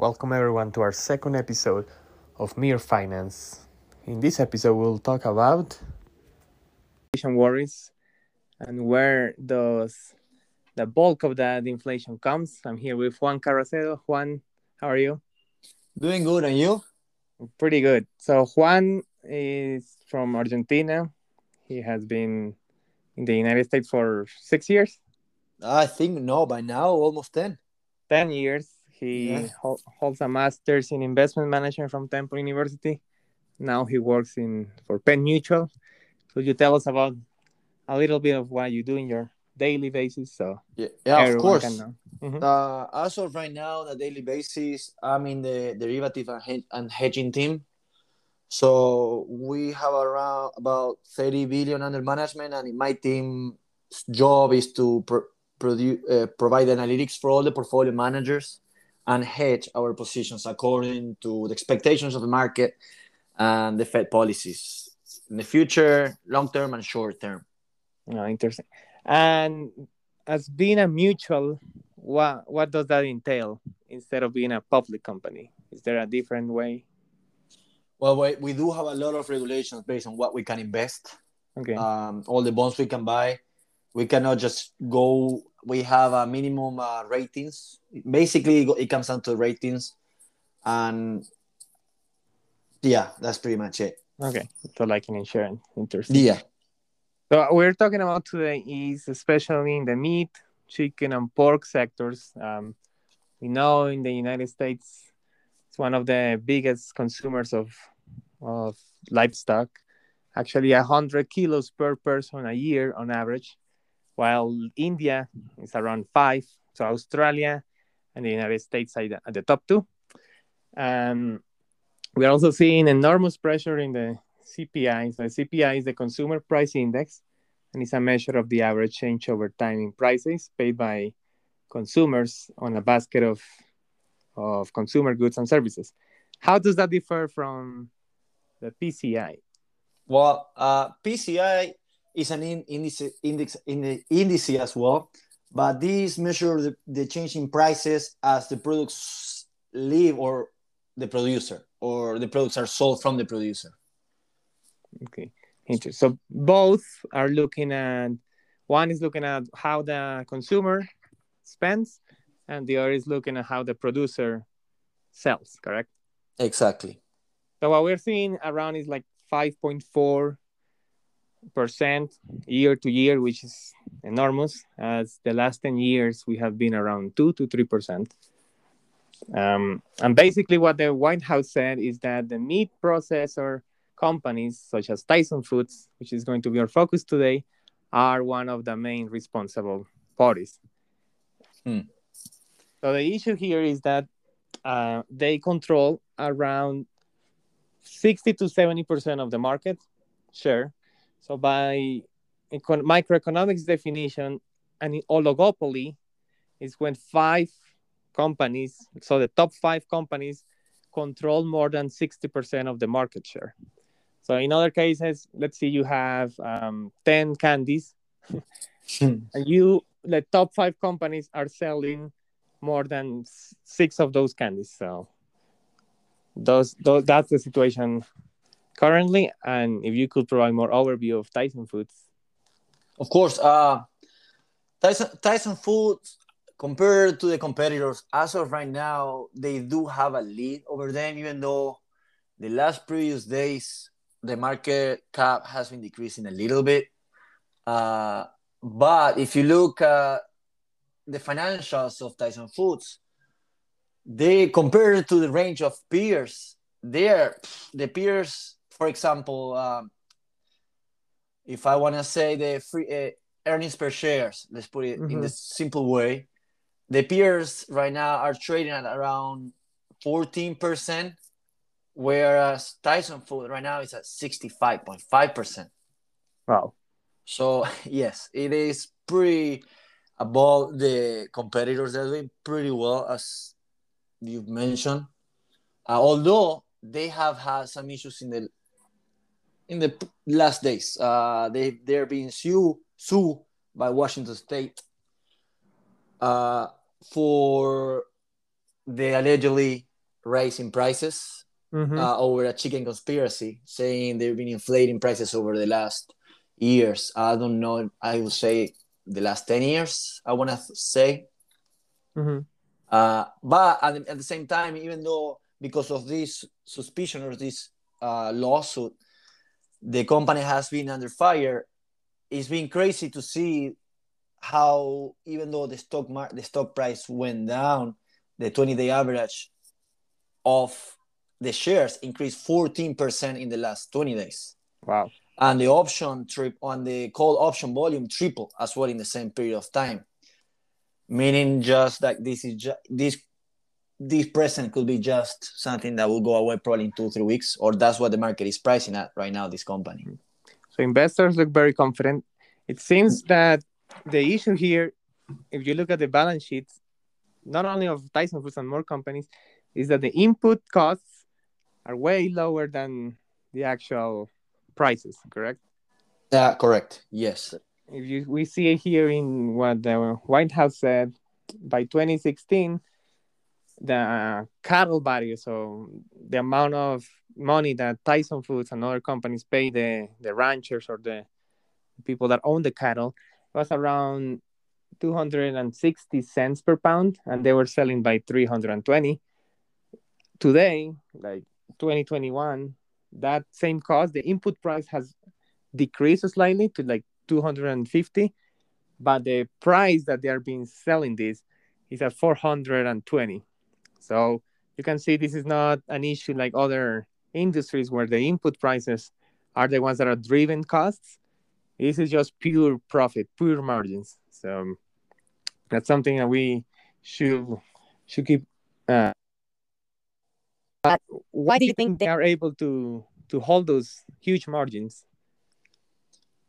Welcome everyone to our second episode of Mere Finance. In this episode, we'll talk about inflation worries and where does the bulk of that inflation comes. I'm here with Juan Carracedo. Juan, how are you? Doing good, and you? Pretty good. So Juan is from Argentina. He has been in the United States for 6 years. I think by now, almost 10. 10 years. He holds a master's in investment management from Temple University. Now he works for Penn Mutual. Could you tell us about a little bit of what you do in your daily basis? Yeah, of course. As of right now, on a daily basis, I'm in the derivative and hedging team. So we have around about 30 billion under management, and my team's job is to provide analytics for all the portfolio managers and hedge our positions according to the expectations of the market and the Fed policies in the future, long-term and short-term. Oh, interesting. And as being a mutual, what does that entail instead of being a public company? Is there a different way? Well, we do have a lot of regulations based on what we can invest. Okay. All the bonds we can buy. We cannot just go. We have a minimum ratings. Basically, it comes down to ratings. And yeah, that's pretty much it. Okay. So like in insurance. Interesting. Yeah. So what we're talking about today is especially in the meat, chicken, and pork sectors. We know in the United States, it's one of the biggest consumers of livestock, actually 100 kilos per person a year on average, while India is around 5. So Australia and the United States are at the top 2. We are also seeing enormous pressure in the CPI. So the CPI is the Consumer Price Index, and it's a measure of the average change over time in prices paid by consumers on a basket of consumer goods and services. How does that differ from the PCI? Well, PCI is an index in the indice as well, but these measure the change in prices as the products leave or the producer, or the products are sold from the producer. Okay, interesting. So both are looking at, one is looking at how the consumer spends, and the other is looking at how the producer sells, correct? Exactly. So what we're seeing around is like 5.4% year to year, which is enormous. As the last 10 years, we have been around 2 to 3%. And basically what the White House said is that the meat processor companies, such as Tyson Foods, which is going to be our focus today, are one of the main responsible parties. Hmm. So the issue here is that they control around 60 to 70% of the market share. So by microeconomics definition, an oligopoly is when 5 companies, so the top 5 companies, control more than 60% of the market share. So in other cases, let's say you have 10 candies, and the top 5 companies are selling more than 6 of those candies. So that's the situation currently. And if you could provide more overview of Tyson Foods. Of course. Tyson Foods, compared to the competitors, as of right now, they do have a lead over them, even though the last previous days, the market cap has been decreasing a little bit. But if you look at the financials of Tyson Foods, they compared to the range of peers, the peers, for example, if I want to say the earnings per shares, let's put it in the simple way, the peers right now are trading at around 14%, whereas Tyson Foods right now is at 65.5%. Wow. So, yes, it is pretty... Above the competitors, they're doing pretty well, as you've mentioned. Although they have had some issues in the last days, they're being sued by Washington State for the allegedly raising prices over a chicken conspiracy, saying they've been inflating prices over the last years. I don't know. I would say the last 10 years, I want to say. But at the same time, even though because of this suspicion or this lawsuit, the company has been under fire, it's been crazy to see how even though the stock price went down, the 20-day average of the shares increased 14% in the last 20 days. Wow. And the option trip on the call option volume tripled as well in the same period of time. Meaning just that this is this present could be just something that will go away probably in 2-3 weeks, or that's what the market is pricing at right now, this company. So investors look very confident. It seems that the issue here, if you look at the balance sheets, not only of Tyson Foods and more companies, is that the input costs are way lower than the actual prices, correct? Correct, yes. If we see here in what the White House said, by 2016, the cattle value, so the amount of money that Tyson Foods and other companies pay the ranchers or the people that own the cattle, was around 260 cents per pound, and they were selling by 320. Today, like 2021, that same cost, the input price has decreased slightly to like 250, but the price that they are being selling this is at 420. So you can see this is not an issue like other industries where the input prices are the ones that are driven costs. This is just pure profit, pure margins. So that's something that we should keep. But why do you think they are able to hold those huge margins?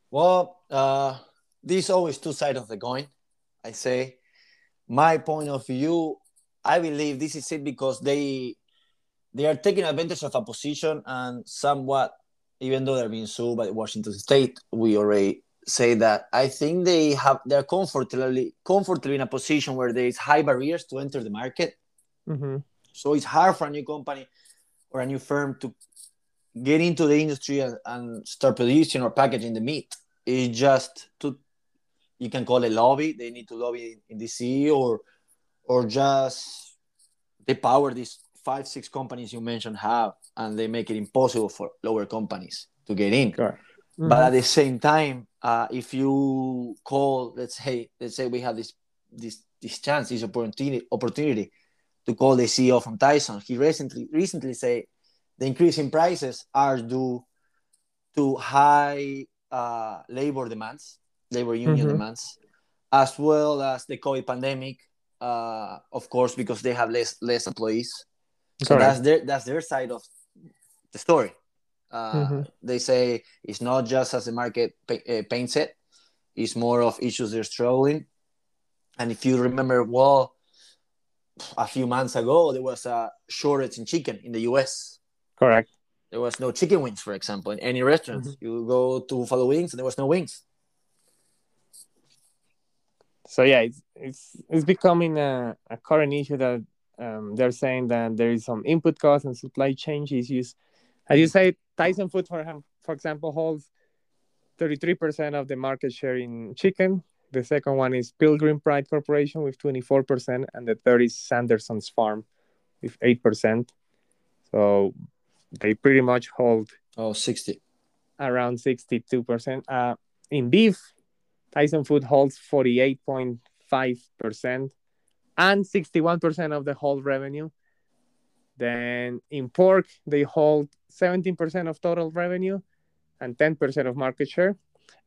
Well, there's always two sides of the coin, I say. My point of view, I believe this is it because they are taking advantage of a position and somewhat, even though they're being sued by Washington State, we already say that. I think they're comfortably in a position where there is high barriers to enter the market. Mm-hmm. So it's hard for a new company or a new firm to get into the industry and start producing or packaging the meat. It's just you can call it lobby. They need to lobby in D.C. or just the power these 5-6 companies you mentioned have, and they make it impossible for lower companies to get in. Sure. Mm-hmm. But at the same time, if you call, let's say we have this chance, this opportunity to call the CEO from Tyson. He recently said the increase in prices are due to high labor union demands, as well as the COVID pandemic. Of course, because they have less employees. So that's their side of the story. They say it's not just as the market paints it. It's more of issues they're struggling. And if you remember, well, a few months ago, there was a shortage in chicken in the U.S. Correct. There was no chicken wings, for example, in any restaurants. Mm-hmm. You go to Buffalo Wings and there was no wings. So yeah, it's becoming a current issue that they're saying that there is some input costs and supply chain issues. As you say, Tyson Foods, for example, holds 33% of the market share in chicken. The second one is Pilgrim Pride Corporation with 24%, and the third is Sanderson's Farm with 8%. So they pretty much hold 60, around 62%. In beef, Tyson Foods holds 48.5% and 61% of the whole revenue. Then in pork, they hold 17% of total revenue and 10% of market share.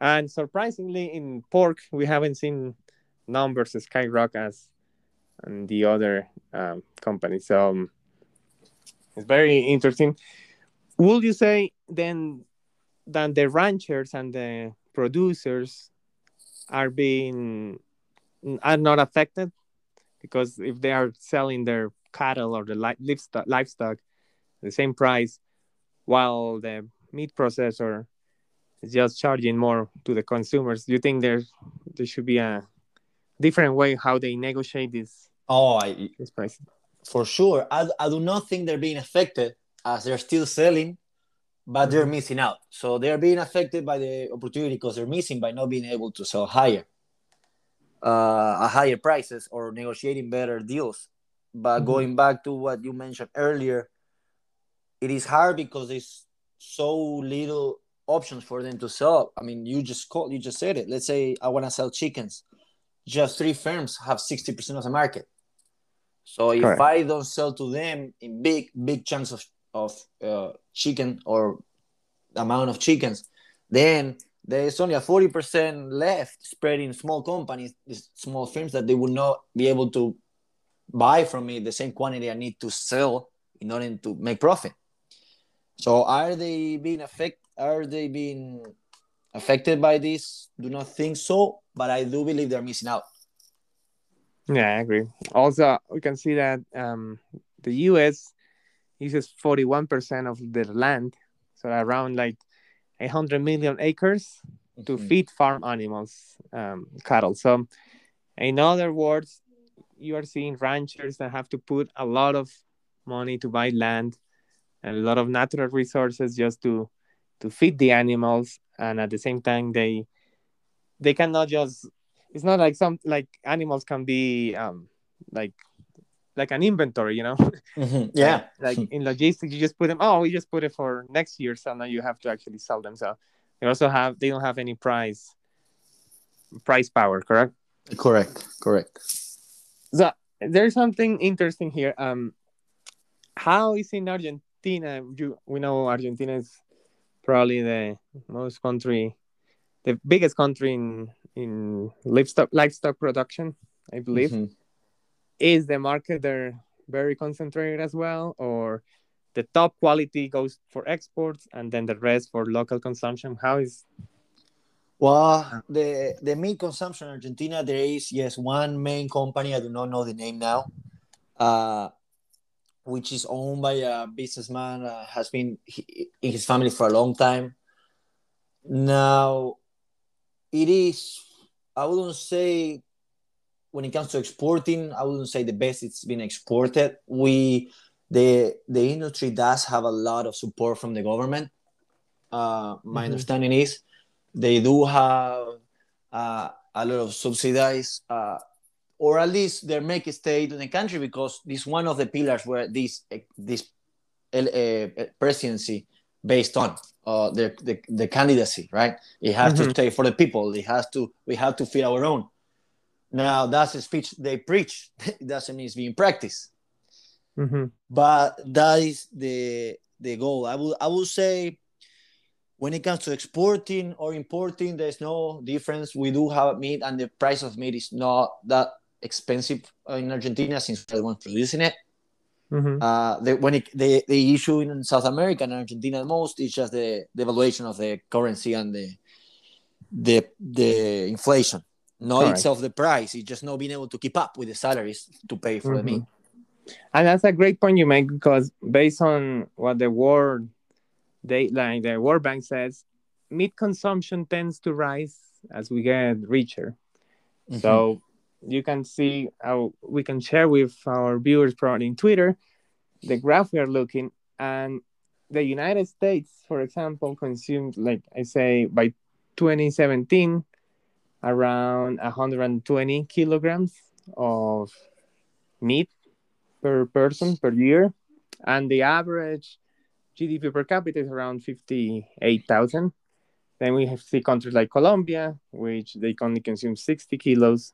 And surprisingly, in pork, we haven't seen numbers skyrocket as in the other companies. So it's very interesting. Would you say then that the ranchers and the producers are not affected? Because if they are selling their cattle or the livestock the same price, while the meat processor is just charging more to the consumers, do you think there should be a different way how they negotiate this price? for sure. I do not think they're being affected as they're still selling, but they're missing out. So they're being affected by the opportunity because they're missing by not being able to sell higher, higher prices or negotiating better deals. But going back to what you mentioned earlier, it is hard because there's so little options for them to sell. I mean, you just said it. Let's say I want to sell chickens. Just three firms have 60% of the market. So if I don't sell to them in big chunks of chicken or amount of chickens, then there's only a 40% left spread in small companies, small firms that they would not be able to buy from me the same quantity I need to sell in order to make profit. So are they being affected by this? Do not think so, but I do believe they're missing out. Yeah, I agree. Also, we can see that the U.S. uses 41% of the land, so around like 100 million acres to feed farm animals, cattle. So in other words, you are seeing ranchers that have to put a lot of money to buy land and a lot of natural resources just to feed the animals. And at the same time, they cannot just... It's not like animals can be like an inventory, you know? Yeah. Like in logistics, you just put them, we just put it for next year, so now you have to actually sell them. So they they don't have any price power, correct? Correct. So there's something interesting here. How is in Argentina? We know Argentina is probably the biggest country in livestock production, I believe. Is the market there very concentrated as well, or the top quality goes for exports and then the rest for local consumption? How is... Well, the meat consumption in Argentina, there is, yes, one main company, I do not know the name now, which is owned by a businessman, has been in his family for a long time. Now, it is, I wouldn't say, when it comes to exporting, I wouldn't say the best it's been exported. The industry does have a lot of support from the government. My understanding is they do have a lot of subsidies, or at least they make it stay in the country, because this is one of the pillars where this presidency based on the candidacy, right? It has to stay for the people. We have to feed our own. Now, that's a speech they preach. It doesn't mean it's being practiced. But that is the goal. I would say when it comes to exporting or importing, there's no difference. We do have meat, and the price of meat is not that expensive in Argentina since they're the ones producing it. The issue in South America and Argentina the most is just the devaluation of the currency and the inflation. Not itself the price, it's just not being able to keep up with the salaries to pay for the meat. And that's a great point you make, because based on what the World Bank says, meat consumption tends to rise as we get richer. So you can see how we can share with our viewers probably in Twitter the graph we are looking, and the United States, for example, consumed, like I say, by 2017 around 120 kilograms of meat per person per year, and the average GDP per capita is around 58,000. Then we see countries like Colombia, which they only consume 60 kilos,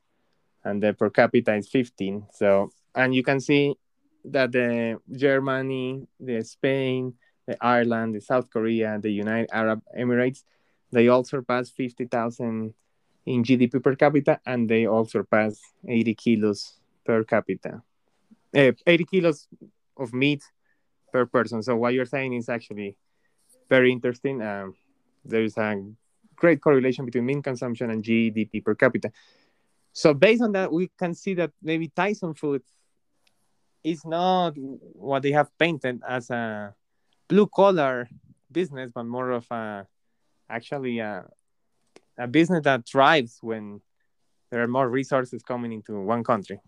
and the per capita is 15. So, and you can see that the Germany, the Spain, the Ireland, the South Korea, the United Arab Emirates, they all surpass 50,000 in GDP per capita, and they all surpass 80 kilos per capita, 80 kilos of meat per person. So what you're saying is actually very interesting. There is a great correlation between meat consumption and GDP per capita. So based on that, we can see that maybe Tyson Foods is not what they have painted as a blue-collar business, but more of a business that thrives when there are more resources coming into one country.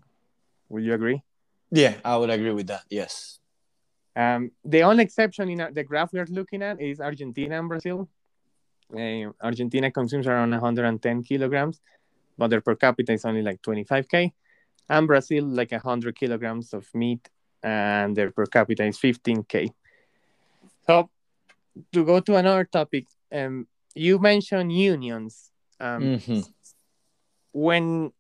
Would you agree? Yeah, I would agree with that. Yes. The only exception in the graph we're looking at is Argentina and Brazil. Argentina consumes around 110 kilograms, but their per capita is only like 25K. And Brazil, like 100 kilograms of meat, and their per capita is 15K. So to go to another topic, you mentioned unions. Mm-hmm. When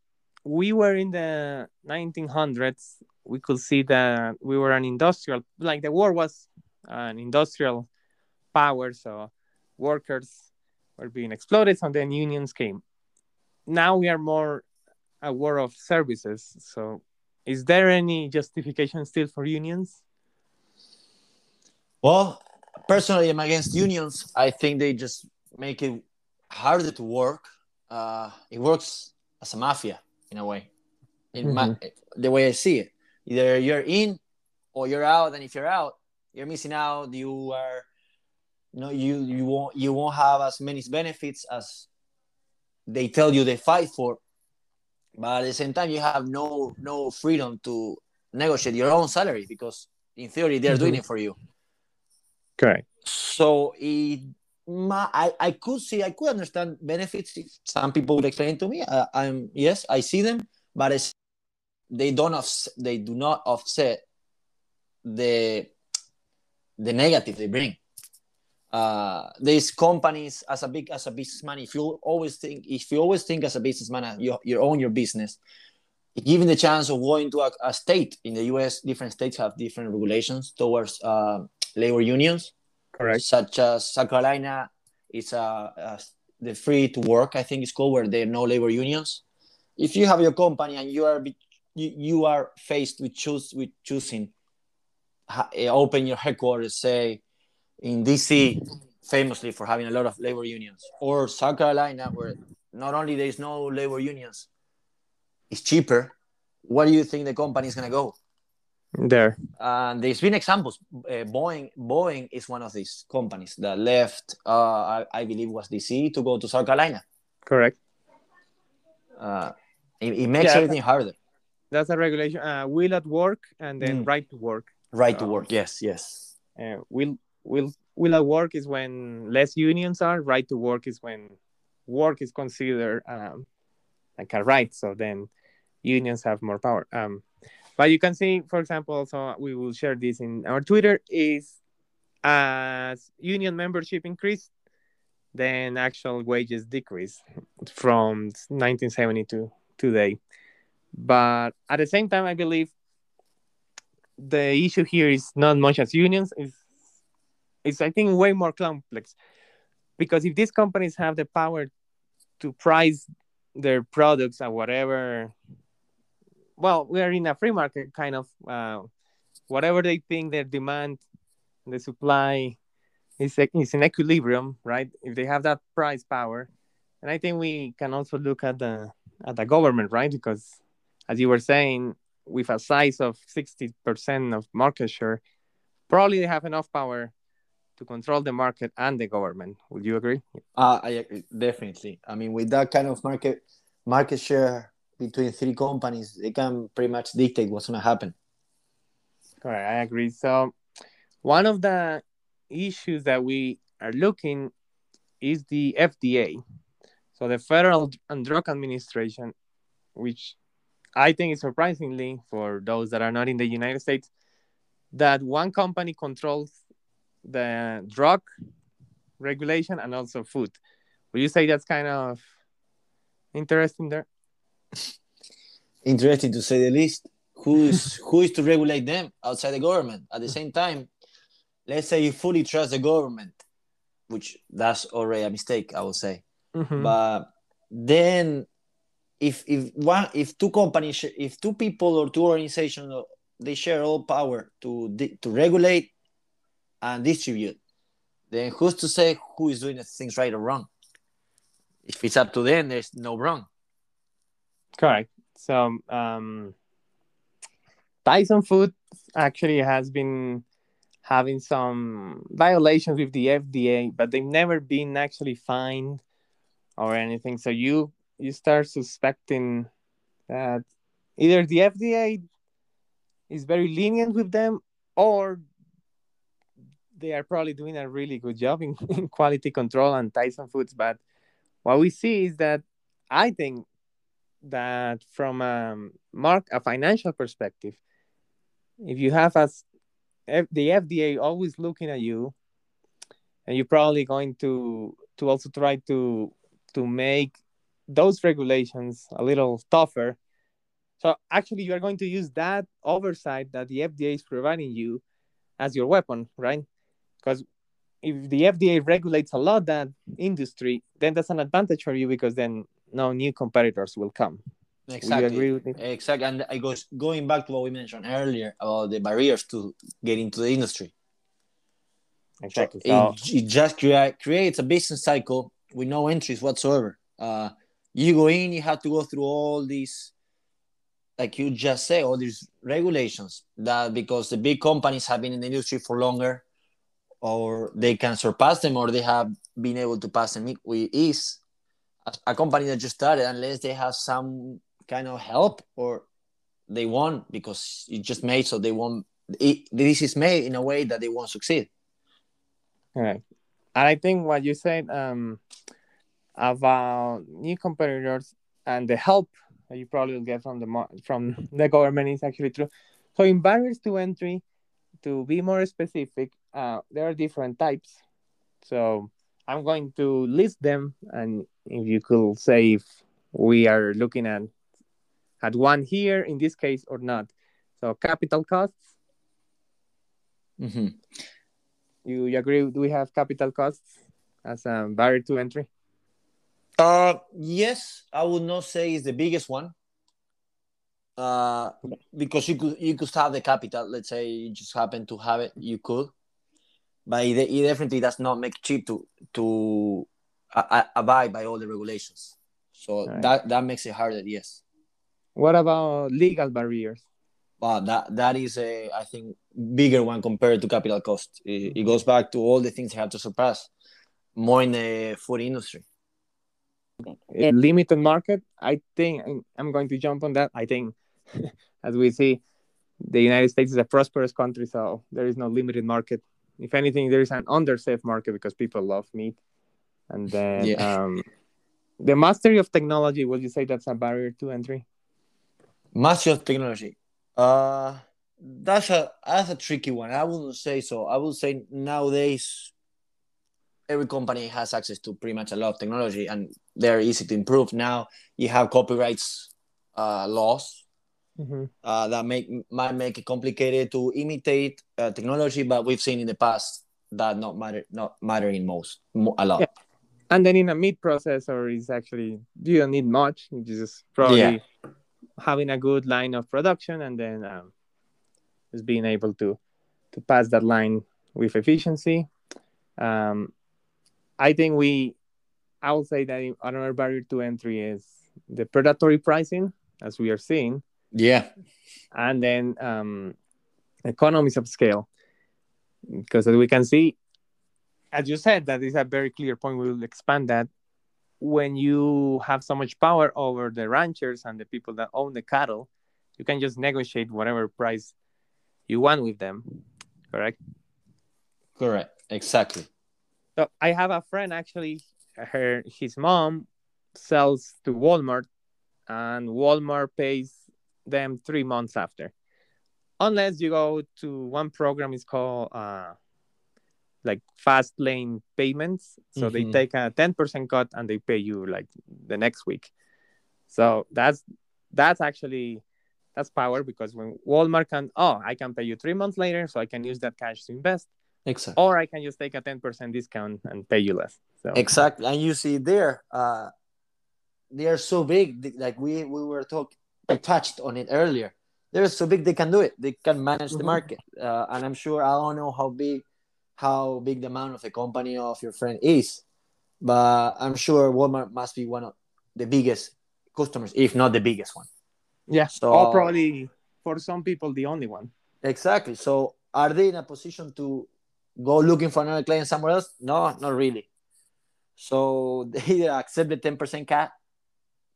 we were in the 1900s, we could see that we were an industrial, like the war was an industrial power. So workers were being exploited, and then unions came. Now we are more a war of services. So is there any justification still for unions? Well, personally, I'm against unions. I think they just make it harder to work. It works as a mafia in a way, in the way I see it. Either you're in or you're out, and if you're out, you're missing out. You are, you know, you won't have as many benefits as they tell you they fight for. But at the same time, you have no freedom to negotiate your own salary because, in theory, they're doing it for you. Correct. So I could understand benefits. Some people would explain to me. I see them, but they do not offset the negative they bring. These companies, as a businessman, if you always think as a businessman, you own your business. Given the chance of going to a state in the U.S., different states have different regulations towards labor unions. Correct. Such as South Carolina, it's the free to work, I think it's called, where there are no labor unions. If you have your company and you are faced with choosing, open your headquarters, say, in D.C., famously for having a lot of labor unions, or South Carolina, where not only there's no labor unions, it's cheaper. Where do you think the company is going to go? There. And there's been examples. Boeing is one of these companies that left, I believe was DC, to go to South Carolina. Correct. It makes everything harder. That's a regulation. Will at work and then right to work. Right to work, yes. Will at work is when less unions are. Right to work is when work is considered like a right. So then unions have more power. But you can see, for example, also we will share this in our Twitter, is as union membership increased, then actual wages decreased from 1970 to today. But at the same time, I believe the issue here is not much as unions. It's I think, way more complex. Because if these companies have the power to price their products at whatever... Well, we are in a free market, kind of. Whatever they think their demand, the supply is in equilibrium, right? If they have that price power. And I think we can also look at the government, right? Because as you were saying, with a size of 60% of market share, probably they have enough power to control the market and the government. Would you agree? I agree, definitely. I mean, with that kind of market share between three companies, they can pretty much dictate what's going to happen. Correct, I agree. So one of the issues that we are looking is the FDA. So the Federal Drug Administration, which I think is surprisingly, for those that are not in the United States, that one company controls the drug regulation and also food. Would you say that's kind of interesting there? Interesting, to say the least. Who is to regulate them outside the government? At the same time, let's say you fully trust the government, which that's already a mistake, I would say. Mm-hmm. But then, if two people or two organizations, they share all power to regulate and distribute, then who's to say who is doing things right or wrong? If it's up to them, there's no wrong. Correct. So Tyson Foods actually has been having some violations with the FDA, but they've never been actually fined or anything. So you start suspecting that either the FDA is very lenient with them, or they are probably doing a really good job in quality control and Tyson Foods. But what we see is that I think that from a financial perspective, if you have the FDA always looking at you, and you're probably going to also try to make those regulations a little tougher. So actually, you are going to use that oversight that the FDA is providing you as your weapon, right? Because if the FDA regulates a lot that industry, then that's an advantage for you, because then no new competitors will come. Exactly. Do you agree with me? Exactly. And I was going back to what we mentioned earlier about the barriers to get into the industry. Exactly. So it just creates a business cycle with no entries whatsoever. You go in, you have to go through all these, like you just say, all these regulations that because the big companies have been in the industry for longer, or they can surpass them, or they have been able to pass them with ease. A company that just started, unless they have some kind of help, or they won't, because it just made, so they won't. This is made in a way that they won't succeed. All right. And I think what you said about new competitors and the help that you probably will get from the government is actually true. So in barriers to entry, to be more specific, there are different types. So I'm going to list them, and if you could say if we are looking at one here in this case or not. So capital costs. Mm-hmm. You agree? Do we have capital costs as a barrier to entry? Yes, I would not say it's the biggest one. Because you could have the capital. Let's say you just happen to have it, you could. But it definitely does not make it cheap to abide by all the regulations. So right. that makes it harder, yes. What about legal barriers? Wow, that is a, I think, bigger one compared to capital cost. It goes back to all the things you have to surpass, more in the food industry. In limited market, I think I'm going to jump on that. I think, as we see, the United States is a prosperous country, so there is no limited market. If anything, there is an underserved market because people love meat. And then the mastery of technology, would you say that's a barrier to entry? Mastery of technology. That's a tricky one. I wouldn't say so. I would say nowadays every company has access to pretty much a lot of technology, and they're easy to improve. Now you have copyrights laws that might make it complicated to imitate technology, but we've seen in the past that not mattering a lot. Yeah. And then in a meat processor, is actually you don't need much. You just probably. Yeah. Having a good line of production, and then just being able to pass that line with efficiency. I will say that another barrier to entry is the predatory pricing, as we are seeing. Yeah. And then economies of scale. Because as we can see, as you said, that is a very clear point. We will expand that. When you have so much power over the ranchers and the people that own the cattle, you can just negotiate whatever price you want with them, correct? Correct, exactly. So I have a friend, actually, his mom sells to Walmart, and Walmart pays them 3 months after. Unless you go to one program, it's called... like fast lane payments. So they take a 10% cut and they pay you like the next week. So that's power, because when Walmart can, I can pay you 3 months later, so I can use that cash to invest. Exactly. Or I can just take a 10% discount and pay you less. So exactly. And you see there, they are so big, like we were touched on it earlier. They're so big, they can do it. They can manage the market. And I'm sure, I don't know how big the amount of the company of your friend is, but I'm sure Walmart must be one of the biggest customers, if not the biggest one. Yeah, or probably for some people the only one. Exactly. So are they in a position to go looking for another client somewhere else? No, not really. So they either accept the 10% cut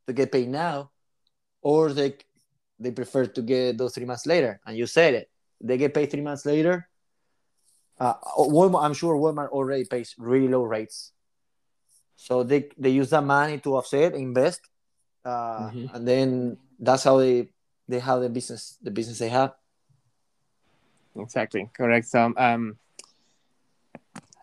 to get paid now, or they they prefer to get those 3 months later. And you said it. They get paid 3 months later. Walmart, I'm sure Walmart already pays really low rates. So they use that money to offset, invest. And then that's how they have the business they have. Exactly. Correct. So,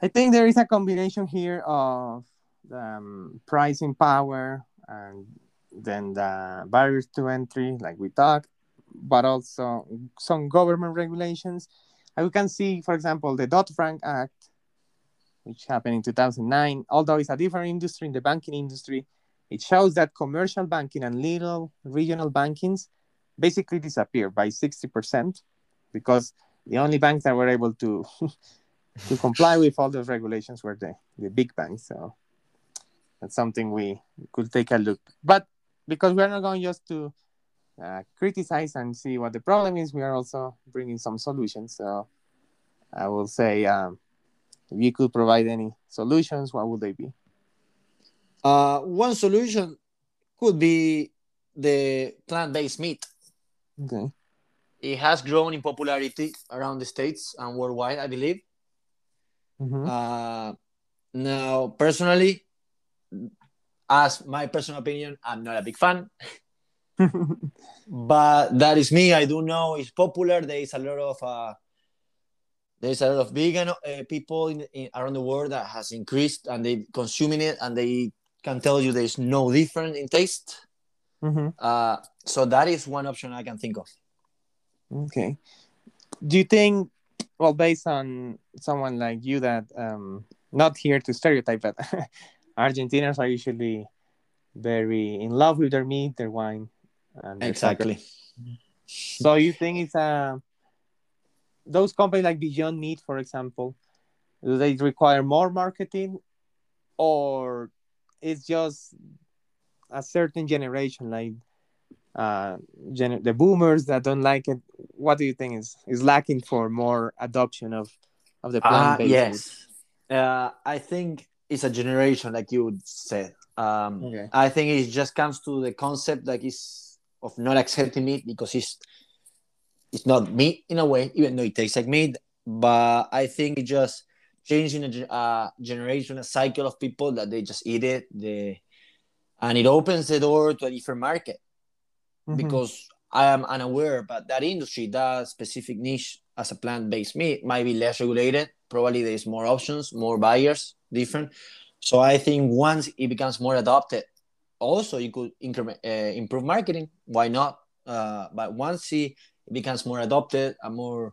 I think there is a combination here of the pricing power and then the barriers to entry, like we talked, but also some government regulations. And we can see, for example, the Dodd Frank Act, which happened in 2009. Although it's a different industry, in the banking industry, it shows that commercial banking and little regional bankings basically disappeared by 60%, because the only banks that were able to to comply with all those regulations were the big banks. So that's something we could take a look. But because we're not going just to criticize and see what the problem is, we are also bringing some solutions. So I will say, if you could provide any solutions, what would they be? One solution could be the plant-based meat. Okay. It has grown in popularity around the States and worldwide, I believe. Mm-hmm. Now, personally, as my personal opinion, I'm not a big fan. But that is me. I do know it's popular. There is a lot of vegan people around the world that has increased, and they're consuming it, and they can tell you there's no difference in taste. Mm-hmm. So that is one option I can think of. Okay. Do you think, well, based on someone like you that, not here to stereotype, but Argentinians are usually very in love with their meat, their wine. And their exactly. Soccer. So you think it's those companies like Beyond Meat, for example, do they require more marketing, or it's just a certain generation, like the boomers that don't like it? What do you think is lacking for more adoption of the plant-based? Yes, I think it's a generation, like you said. Okay. I think it just comes to the concept that is of not accepting meat because it's not meat in a way, even though it tastes like meat. But I think it's just changing a generation, a cycle of people that they just eat it. And it opens the door to a different market. Mm-hmm. Because I am unaware, but that industry, that specific niche as a plant-based meat might be less regulated. Probably there's more options, more buyers, different. So I think once it becomes more adopted, also you could improve marketing. Why not? But once it becomes more adopted and more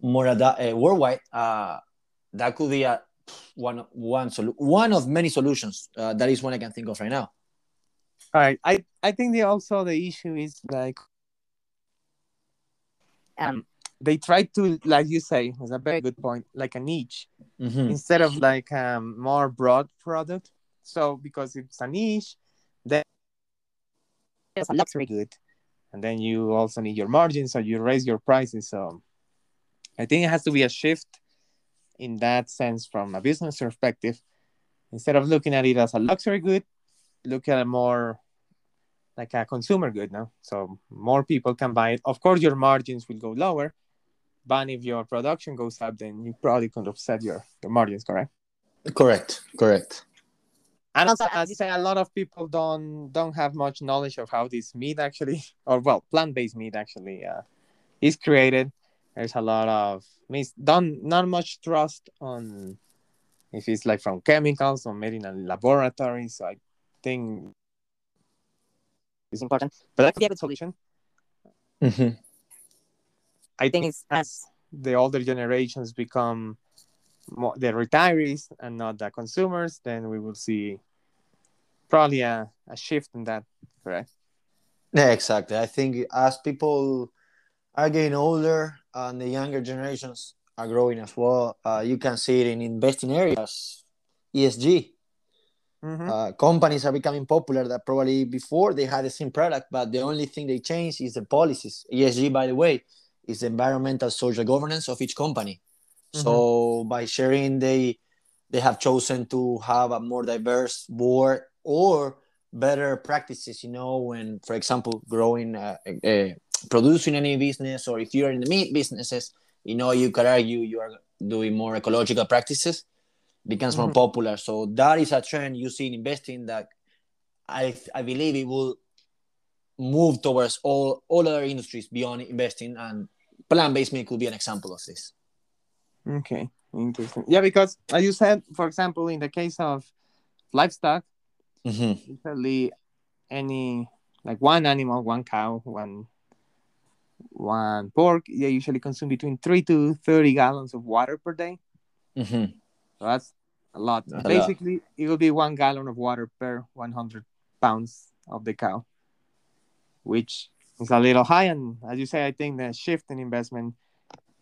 worldwide, that could be one of many solutions. That is one I can think of right now. All right. I think the issue is like they try to, like you say, it's a very good point, like a niche, mm-hmm. instead of like a more broad product. So because it's a niche, then it's a luxury good. And then you also need your margins, so you raise your prices. So I think it has to be a shift in that sense from a business perspective. Instead of looking at it as a luxury good, look at it more like a consumer good now. So more people can buy it. Of course, your margins will go lower, but if your production goes up, then you probably could offset your margins, correct? Correct. And also, as you say, a lot of people don't have much knowledge of how this meat actually, plant-based meat actually is created. There's a lot of not much trust on if it's like from chemicals or made in a laboratory. So I think it's important. But that could be a good solution. Mm-hmm. I think it's as the older generations become more the retirees and not the consumers, then we will see probably a shift in that, correct? Yeah, exactly. I think as people are getting older and the younger generations are growing as well, you can see it in investing areas, ESG. Mm-hmm. Companies are becoming popular that probably before they had the same product, but the only thing they changed is the policies. ESG, by the way, is the environmental social governance of each company. So by sharing, they have chosen to have a more diverse board, or better practices, you know, when, for example, growing, producing any business, or if you're in the meat businesses, you know, you could argue you are doing more ecological practices, becomes more popular. So that is a trend you see in investing that I believe it will move towards all other industries beyond investing, and plant-based meat could be an example of this. Okay, interesting. Yeah, because as you said, for example, in the case of livestock, usually any, like one animal, one cow, one pork, they usually consume between 3 to 30 gallons of water per day. So that's a lot. That's basically a lot. It will be 1 gallon of water per 100 pounds of the cow, which is a little high. And as you say, I think the shift in investment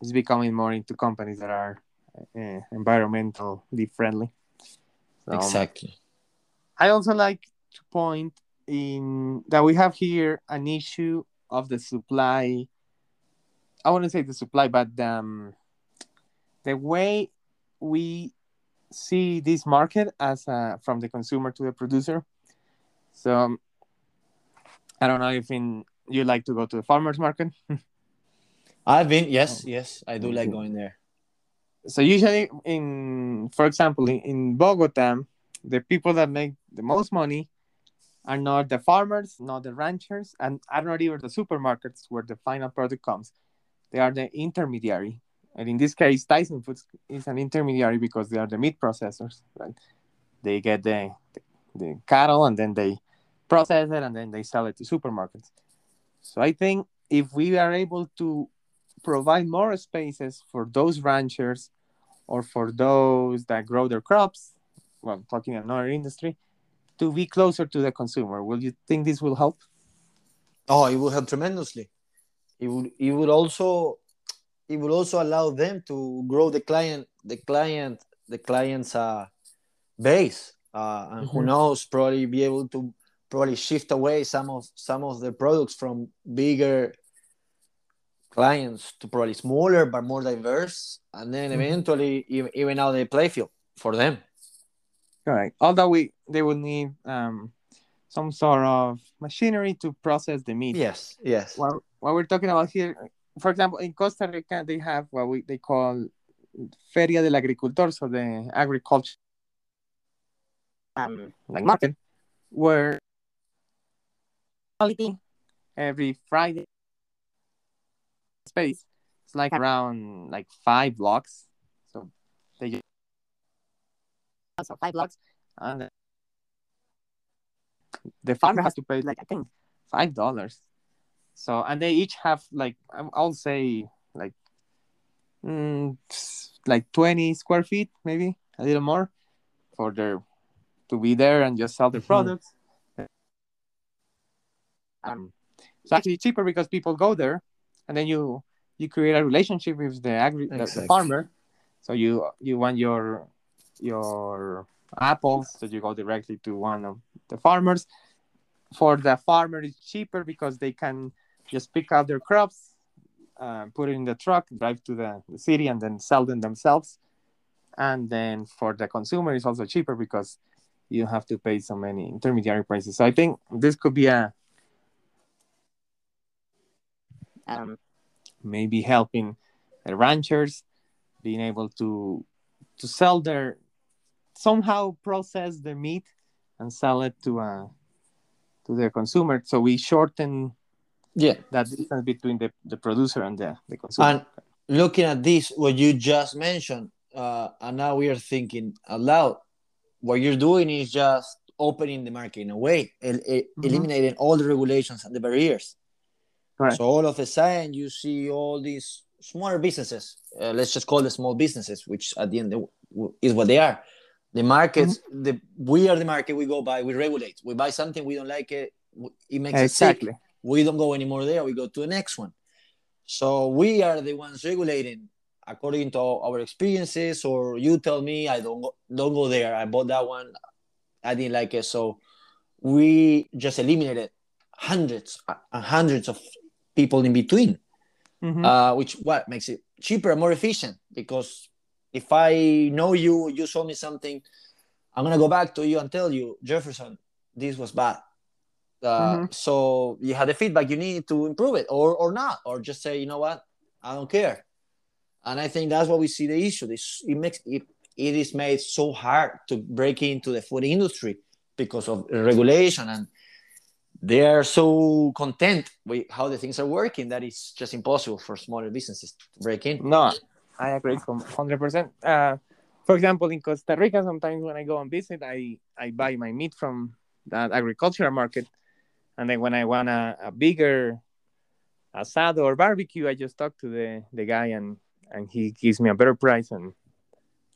is becoming more into companies that are environmentally friendly. So, exactly. I also like to point in that we have here an issue of the supply. I wouldn't say the supply, but the way we see this market as from the consumer to the producer. So I don't know if you like to go to the farmer's market. I've been, yes, I do like going there. So usually, for example, in Bogotá, the people that make the most money are not the farmers, not the ranchers, and are not even the supermarkets where the final product comes. They are the intermediary. And in this case, Tyson Foods is an intermediary because they are the meat processors, right? They get the cattle, and then they process it, and then they sell it to supermarkets. So I think if we are able to provide more spaces for those ranchers or for those that grow their crops, well, talking another industry, to be closer to the consumer, will you think this will help? Oh, it will help tremendously. It would also allow them to grow the client's base, and who knows, probably be able to shift away some of the products from bigger clients to probably smaller but more diverse, and then eventually even out the playfield for them. Correct. Although they will need some sort of machinery to process the meat. Yes. What we're talking about here. For example, in Costa Rica, they have what they call Feria del Agricultor, so the agriculture market, where every Friday space, it's like around 5 blocks. So they just 5 blocks, and the farmer has to pay I think $5. So, and they each have I'll say 20 square feet, maybe a little more, for their to be there and just sell their products. So actually cheaper because people go there, and then you create a relationship with the farmer. So you want your apples, so you go directly to one of the farmers. For the farmer, it's cheaper because they can just pick up their crops, put it in the truck, drive to the city, and then sell them themselves. And then for the consumer, it's also cheaper because you have to pay so many intermediary prices. So I think this could be maybe helping the ranchers being able to sell somehow process their meat and sell it to the consumer. So we shorten that distance between the producer and the consumer. And looking at this, what you just mentioned, and now we are thinking aloud, what you're doing is just opening the market in a way, eliminating all the regulations and the barriers. Correct. So all of a sudden you see all these smaller businesses, let's just call them small businesses, which at the end is what they are. The markets, we are the market we go by, we regulate. We buy something, we don't like it, it makes us sick. We don't go anymore there, we go to the next one. So we are the ones regulating according to our experiences, or you tell me, I don't go there, I bought that one, I didn't like it. So we just eliminated hundreds and hundreds of people in between, which makes it cheaper and more efficient, because if I know you, you show me something, I'm going to go back to you and tell you, Jefferson, this was bad. So you have the feedback. You need to improve it or not, or just say, you know what, I don't care. And I think that's what we see the issue. It is made so hard to break into the food industry because of regulation, and they are so content with how the things are working that it's just impossible for smaller businesses to break in. No, I agree 100%. For example, in Costa Rica, sometimes when I go and visit, I buy my meat from that agricultural market. And then when I want a bigger asado or barbecue, I just talk to the guy and he gives me a better price. And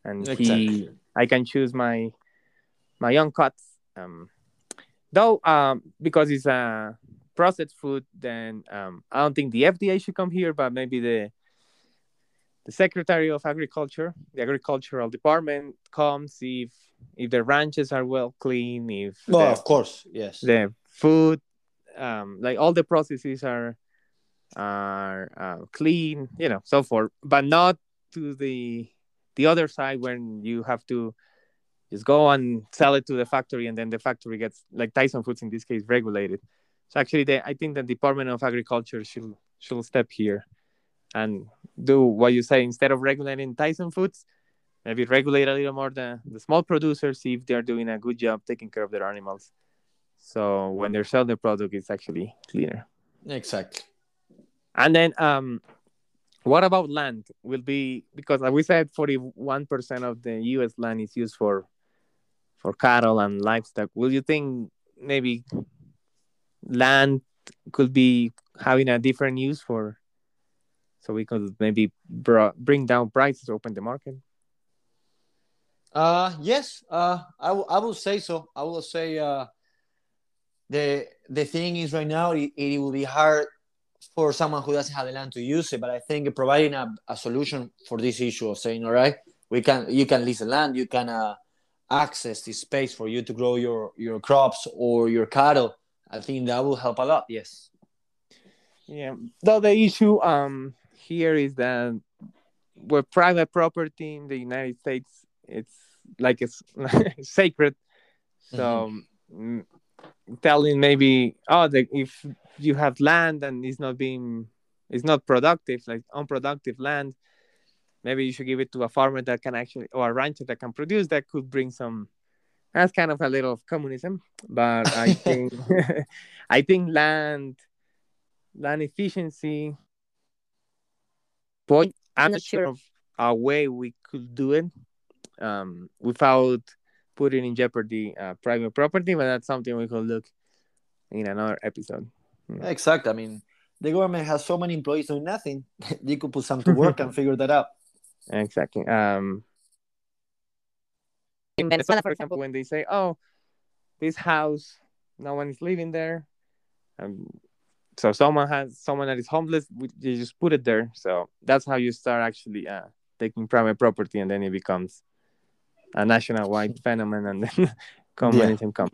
exactly. I can choose my own cuts. Because it's a processed food, then I don't think the FDA should come here, but maybe the Secretary of Agriculture, the Agricultural Department, comes if the ranches are well clean, of course, yes, the food, like all the processes are clean, so forth, but not to the other side when you have to just go and sell it to the factory, and then the factory gets, like Tyson Foods in this case, regulated. So actually, I think the Department of Agriculture should step here and do what you say. Instead of regulating Tyson Foods, maybe regulate a little more the small producers, see if they're doing a good job taking care of their animals. So when they sell the product, it's actually cleaner. Exactly. And then what about land? Will be, because like we said, 41% of the U.S. land is used for cattle and livestock. Will you think maybe land could be having a different use for, so we could maybe bring down prices, open the market? Yes, I will say so. I will say the thing is right now, it will be hard for someone who doesn't have the land to use it, but I think providing a solution for this issue of saying, all right, you can lease the land, you can access this space for you to grow your crops or your cattle. I think that will help a lot. Yes. Yeah. Though the issue here is that with private property in the United States, it's like it's sacred. So telling maybe if you have land and it's not productive, like unproductive land, maybe you should give it to a farmer that can actually, or a rancher that can produce, that could bring some. That's kind of a little of communism, but I think land efficiency point. I'm not sure of a way we could do it without putting in jeopardy private property, but that's something we could look in another episode. Yeah. Exactly. I mean, the government has so many employees doing nothing. You could put some to work and figure that out. Exactly. In Venezuela, for example, when they say, this house, no one is living there. So someone has someone that is homeless, you just put it there. So that's how you start actually taking private property, and then it becomes a national-wide phenomenon, and then communism comes.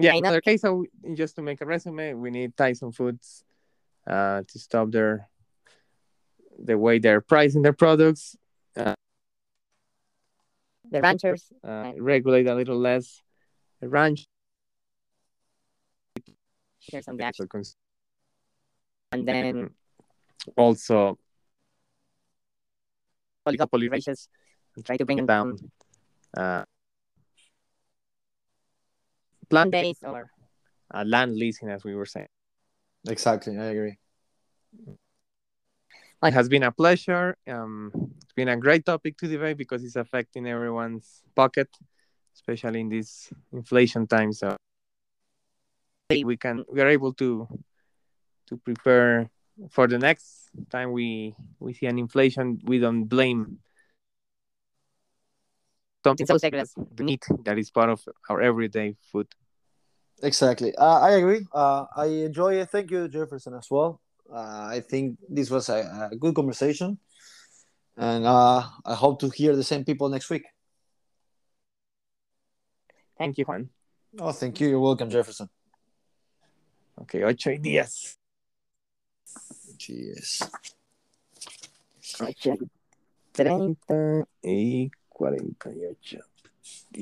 Yeah, another case, so just to make a resume, we need Tyson Foods to stop the way they're pricing their products. The ranchers regulate a little less the ranch, and then also oligopoly races and try to bring them down. Plant-based or land leasing, as we were saying. Exactly, I agree. It has been a pleasure. It's been a great topic to debate because it's affecting everyone's pocket, especially in this inflation time. So we are able to prepare for the next time we see an inflation. We don't blame something so sacred as meat that is part of our everyday food. Exactly. I agree. I enjoy it. Thank you, Jefferson, as well. I think this was a good conversation, and I hope to hear the same people next week. Thank you, Juan. Oh, thank you. You're welcome, Jefferson. Okay, 8 ideas. Cheers. 8:30 y 48.